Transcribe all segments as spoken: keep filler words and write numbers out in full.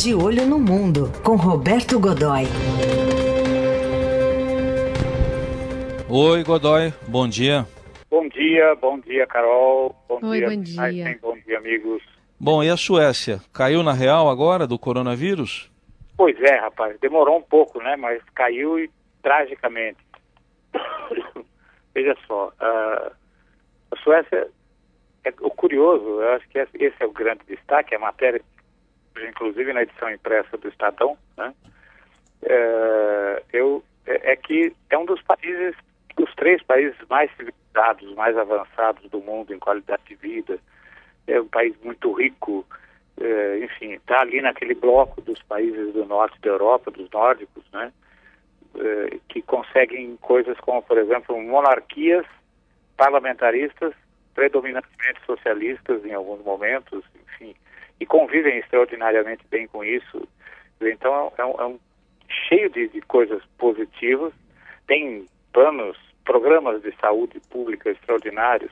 De Olho no Mundo, com Roberto Godoy. Oi, Godoy, bom dia. Bom dia, bom dia, Carol. Bom Oi, dia, bom dia. Einstein, bom dia, amigos. Bom, e a Suécia? Caiu na real agora do coronavírus? Pois é, rapaz. Demorou um pouco, né? Mas caiu e tragicamente. Veja só, uh, a Suécia, é, o curioso, eu acho que esse é o grande destaque, a matéria, inclusive na edição impressa do Estadão, né? Uh, eu, é, é que é um dos países, dos três países mais civilizados, mais avançados do mundo em qualidade de vida, é um país muito rico, uh, enfim, está ali naquele bloco dos países do norte da Europa, dos nórdicos, né? Que conseguem coisas como, por exemplo, monarquias parlamentaristas, predominantemente socialistas em alguns momentos, enfim, e convivem extraordinariamente bem com isso. Então, é um, é um cheio de, de coisas positivas, tem planos, programas de saúde pública extraordinários,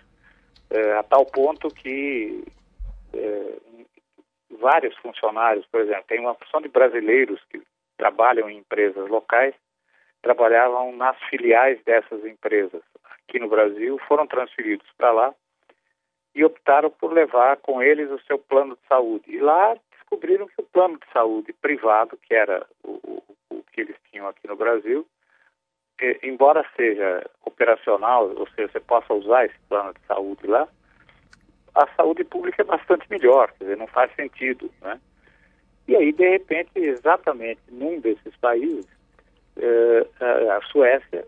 é, a tal ponto que é, vários funcionários, por exemplo, tem uma porção de brasileiros que trabalham em empresas locais, trabalhavam nas filiais dessas empresas aqui no Brasil, foram transferidos para lá e optaram por levar com eles o seu plano de saúde. E lá descobriram que o plano de saúde privado, que era o, o, o que eles tinham aqui no Brasil, eh, embora seja operacional, ou seja, você possa usar esse plano de saúde lá, a saúde pública é bastante melhor, quer dizer, não faz sentido, né? E aí, de repente, exatamente num desses países, Uh, a Suécia,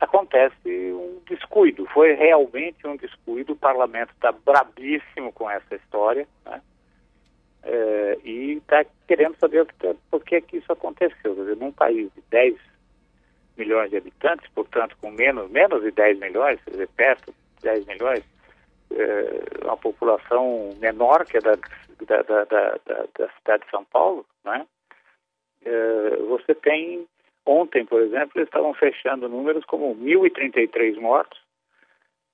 acontece um descuido, foi realmente um descuido, o parlamento está brabíssimo com essa história, né? uh, e está querendo saber por que que isso aconteceu. Quer dizer, num país de dez milhões de habitantes, portanto com menos, menos de dez milhões, quer dizer, perto de dez milhões, uh, uma população menor que a da, da, da, da, da cidade de São Paulo, né? Uh, você tem, ontem, por exemplo, eles estavam fechando números como mil e trinta e três mortos,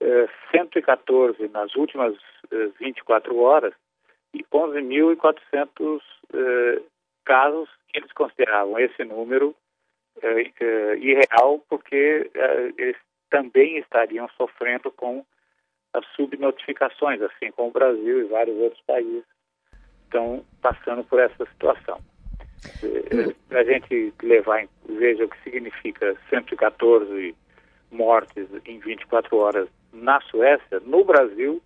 uh, cento e catorze nas últimas uh, vinte e quatro horas e onze mil e quatrocentos uh, casos que eles consideravam esse número uh, uh, irreal, porque uh, eles também estariam sofrendo com as subnotificações, assim como o Brasil e vários outros países estão passando por essa situação. Para a gente levar, veja o que significa cento e catorze mortes em vinte e quatro horas na Suécia, no Brasil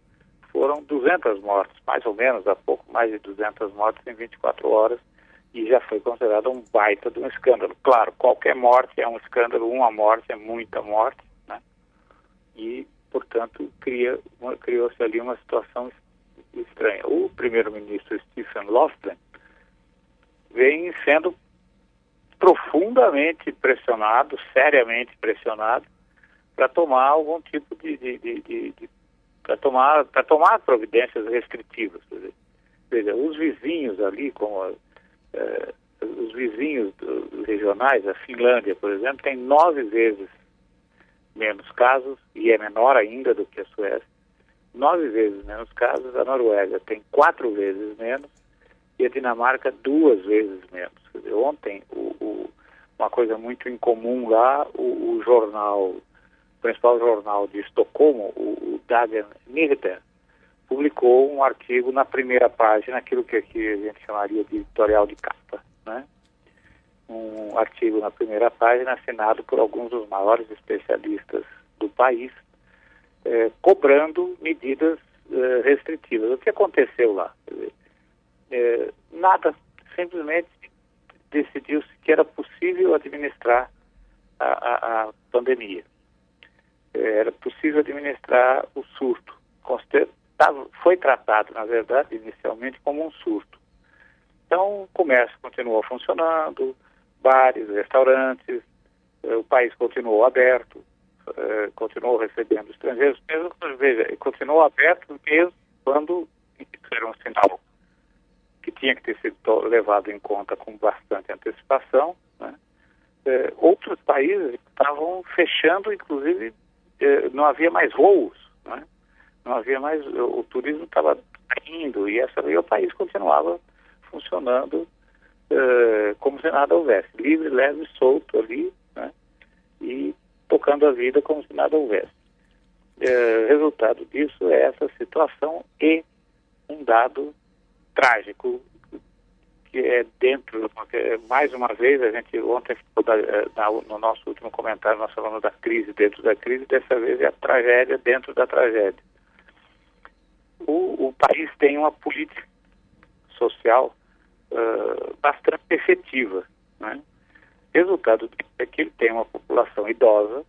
foram duzentas mortes, mais ou menos, há pouco mais de duzentas mortes em vinte e quatro horas, e já foi considerado um baita de um escândalo. Claro, qualquer morte é um escândalo, uma morte é muita morte, né? E, portanto, cria, criou-se ali uma situação estranha. O primeiro-ministro Stephen Löfven vem sendo profundamente pressionado, seriamente pressionado, para tomar algum tipo de... de, de, de, de para tomar, para tomar providências restritivas. Veja, os vizinhos ali, como eh, os vizinhos regionais, a Finlândia, por exemplo, tem nove vezes menos casos, e é menor ainda do que a Suécia, nove vezes menos casos, a Noruega tem quatro vezes menos, e a Dinamarca duas vezes menos. Quer dizer, ontem, o, o, uma coisa muito incomum lá, o, o jornal, o principal jornal de Estocolmo, o, o Dagens Nyheter, publicou um artigo na primeira página, aquilo que aqui a gente chamaria de editorial de capa, né? Um artigo na primeira página assinado por alguns dos maiores especialistas do país, eh, cobrando medidas eh, restritivas. O que aconteceu lá? Quer dizer, É, nada, simplesmente decidiu-se que era possível administrar a, a, a pandemia. É, era possível administrar o surto. Tava, foi tratado, na verdade, inicialmente como um surto. Então, o comércio continuou funcionando, bares, restaurantes, é, o país continuou aberto, é, continuou recebendo estrangeiros, mesmo, veja, continuou aberto mesmo quando era um sinal que tinha que ter sido levado em conta com bastante antecipação, né? É, outros países estavam fechando, inclusive, é, não havia mais voos, né? Não havia mais, o, o turismo estava caindo, e, essa, e o país continuava funcionando uh, como se nada houvesse, livre, leve, solto ali, né? E tocando a vida como se nada houvesse. Uh, resultado disso é essa situação e um dado trágico que é dentro, mais uma vez, a gente ontem, no nosso último comentário, nós falamos da crise dentro da crise, dessa vez é a tragédia dentro da tragédia. O, o país tem uma política social uh, bastante efetiva, né? Resultado é que ele tem uma população idosa,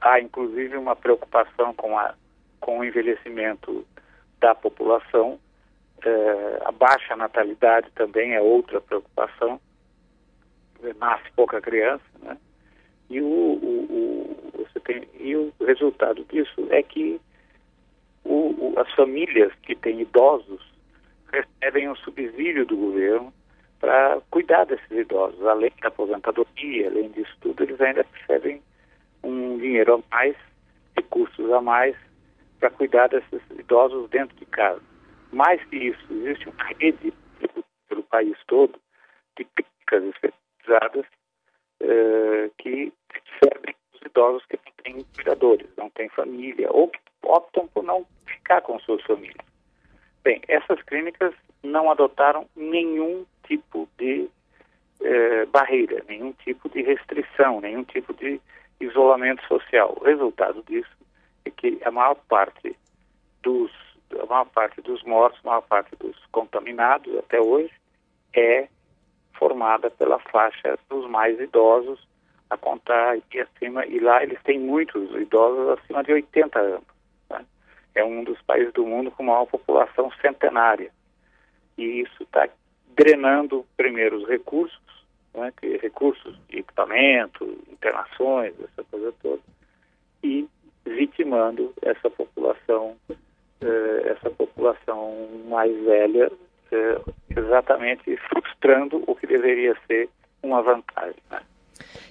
há inclusive uma preocupação com, a, com o envelhecimento da população, é, a baixa natalidade também é outra preocupação, nasce pouca criança, né? E, o, o, o, você tem, e o resultado disso é que o, o, as famílias que têm idosos recebem um subsídio do governo para cuidar desses idosos, além da aposentadoria, além disso tudo, eles ainda recebem um dinheiro a mais, recursos a mais, para cuidar desses idosos dentro de casa. Mais que isso, existe uma rede pelo país todo de clínicas especializadas eh, que servem os idosos que não têm cuidadores, não têm família, ou que optam por não ficar com suas famílias. Bem, essas clínicas não adotaram nenhum tipo de eh, barreira, nenhum tipo de restrição, nenhum tipo de isolamento social. O resultado disso é que a maior parte dos a maior parte dos mortos, a maior parte dos contaminados até hoje é formada pela faixa dos mais idosos, a contar aqui acima, e lá eles têm muitos idosos acima de oitenta anos, né? É um dos países do mundo com maior população centenária, e isso está drenando primeiro os recursos, né? Que recursos de equipamento, internações, essa coisa toda, e vitimando essa população essa população mais velha, exatamente frustrando o que deveria ser uma vantagem, né?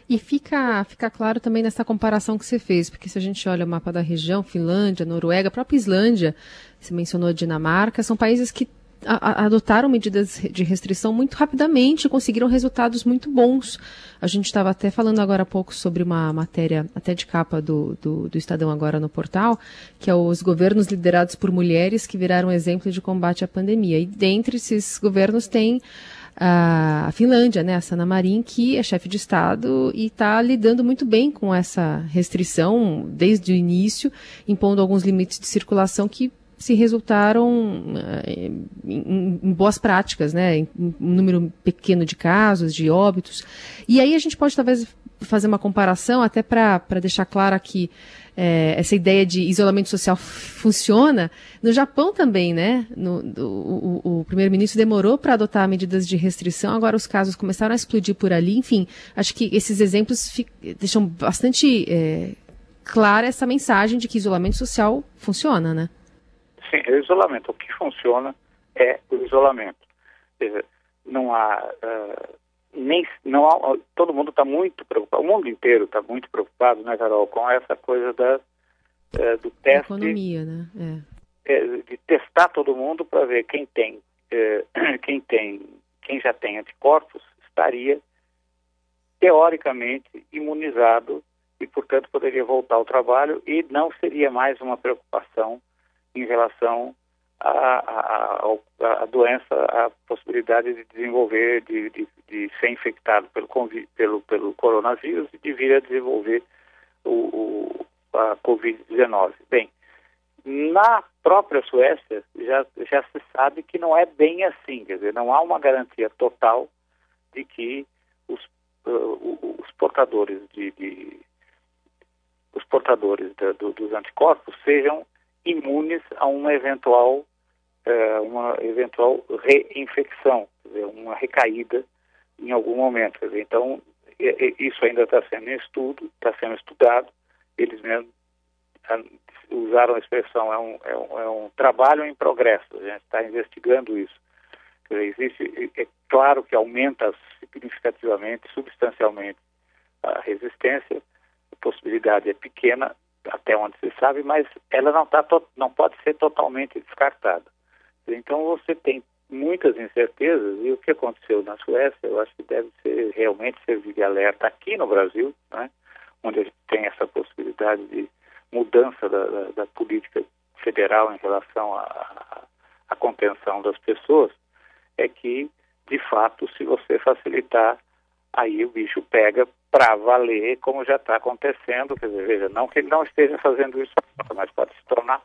E fica, fica claro também nessa comparação que você fez, porque se a gente olha o mapa da região, Finlândia, Noruega, a própria Islândia, você mencionou a Dinamarca, são países que A, a, adotaram medidas de restrição muito rapidamente e conseguiram resultados muito bons. A gente estava até falando agora há pouco sobre uma matéria até de capa do, do, do Estadão agora no portal, que é os governos liderados por mulheres que viraram exemplo de combate à pandemia. E dentre esses governos tem a Finlândia, né, a Sanna Marin, que é chefe de Estado e está lidando muito bem com essa restrição desde o início, impondo alguns limites de circulação que se resultaram em, em, em boas práticas, né? Em um número pequeno de casos, de óbitos. E aí a gente pode talvez fazer uma comparação, até para deixar claro aqui, é, essa ideia de isolamento social funciona. No Japão também, né? No, do, o, o primeiro-ministro demorou para adotar medidas de restrição, agora os casos começaram a explodir por ali. Enfim, acho que esses exemplos fi, deixam bastante é, clara essa mensagem de que isolamento social funciona, né? Sim, o isolamento. O que funciona é o isolamento. Quer dizer, não há... Uh, nem, não há todo mundo está muito preocupado, o mundo inteiro está muito preocupado, né, Carol, com essa coisa da, uh, do teste... Da economia, né? É. É, de testar todo mundo para ver quem tem, uh, quem tem... Quem já tem anticorpos estaria, teoricamente, imunizado e, portanto, poderia voltar ao trabalho e não seria mais uma preocupação em relação à doença, à possibilidade de desenvolver, de, de, de ser infectado pelo, pelo, pelo coronavírus e de vir a desenvolver o, o, a covid dezenove. Bem, na própria Suécia já, já se sabe que não é bem assim, quer dizer, não há uma garantia total de que os, uh, os portadores, de, de, os portadores da, do, dos anticorpos sejam imunes a uma eventual, uh, uma eventual reinfecção, quer dizer, uma recaída em algum momento. Quer dizer, então, e, e isso ainda está sendo em estudo, está sendo estudado. Eles mesmo uh, usaram a expressão, é um, é, um, é um trabalho em progresso, a gente está investigando isso. Quer dizer, existe, é claro que aumenta significativamente, substancialmente a resistência, a possibilidade é pequena, até onde se sabe, mas ela não, tá, não pode ser totalmente descartada. Então, você tem muitas incertezas, e o que aconteceu na Suécia, eu acho que deve ser, realmente servir de alerta aqui no Brasil, né, onde a gente tem essa possibilidade de mudança da, da, da política federal em relação à contenção das pessoas, é que, de fato, se você facilitar, aí o bicho pega para valer, como já está acontecendo. Quer dizer, veja, não que ele não esteja fazendo isso, mas pode se tornar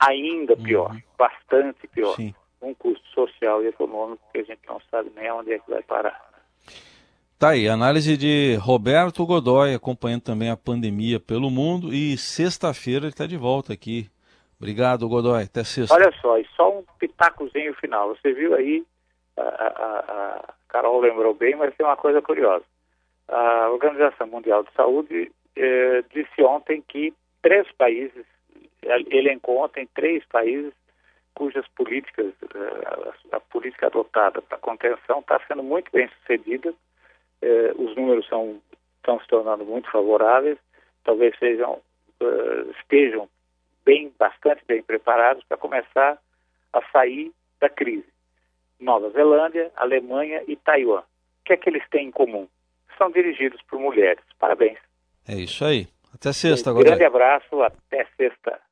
ainda pior, uhum. bastante pior. Sim. Um custo social e econômico que a gente não sabe nem onde é que vai parar. Tá aí, análise de Roberto Godoy, acompanhando também a pandemia pelo mundo, e sexta-feira ele está de volta aqui. Obrigado, Godoy, até sexta. Olha só, e só um pitacozinho final, você viu aí, a, a, a Carol lembrou bem, mas tem uma coisa curiosa. A Organização Mundial de Saúde eh, disse ontem que três países, elencou ontem três países cujas políticas, a política adotada para contenção está sendo muito bem sucedida, eh, os números são, estão se tornando muito favoráveis, talvez sejam, eh, estejam bem, bastante bem preparados para começar a sair da crise. Nova Zelândia, Alemanha e Taiwan. O que é que eles têm em comum? São dirigidos por mulheres. Parabéns. É isso aí. Até sexta, agora. Um grande abraço, até sexta.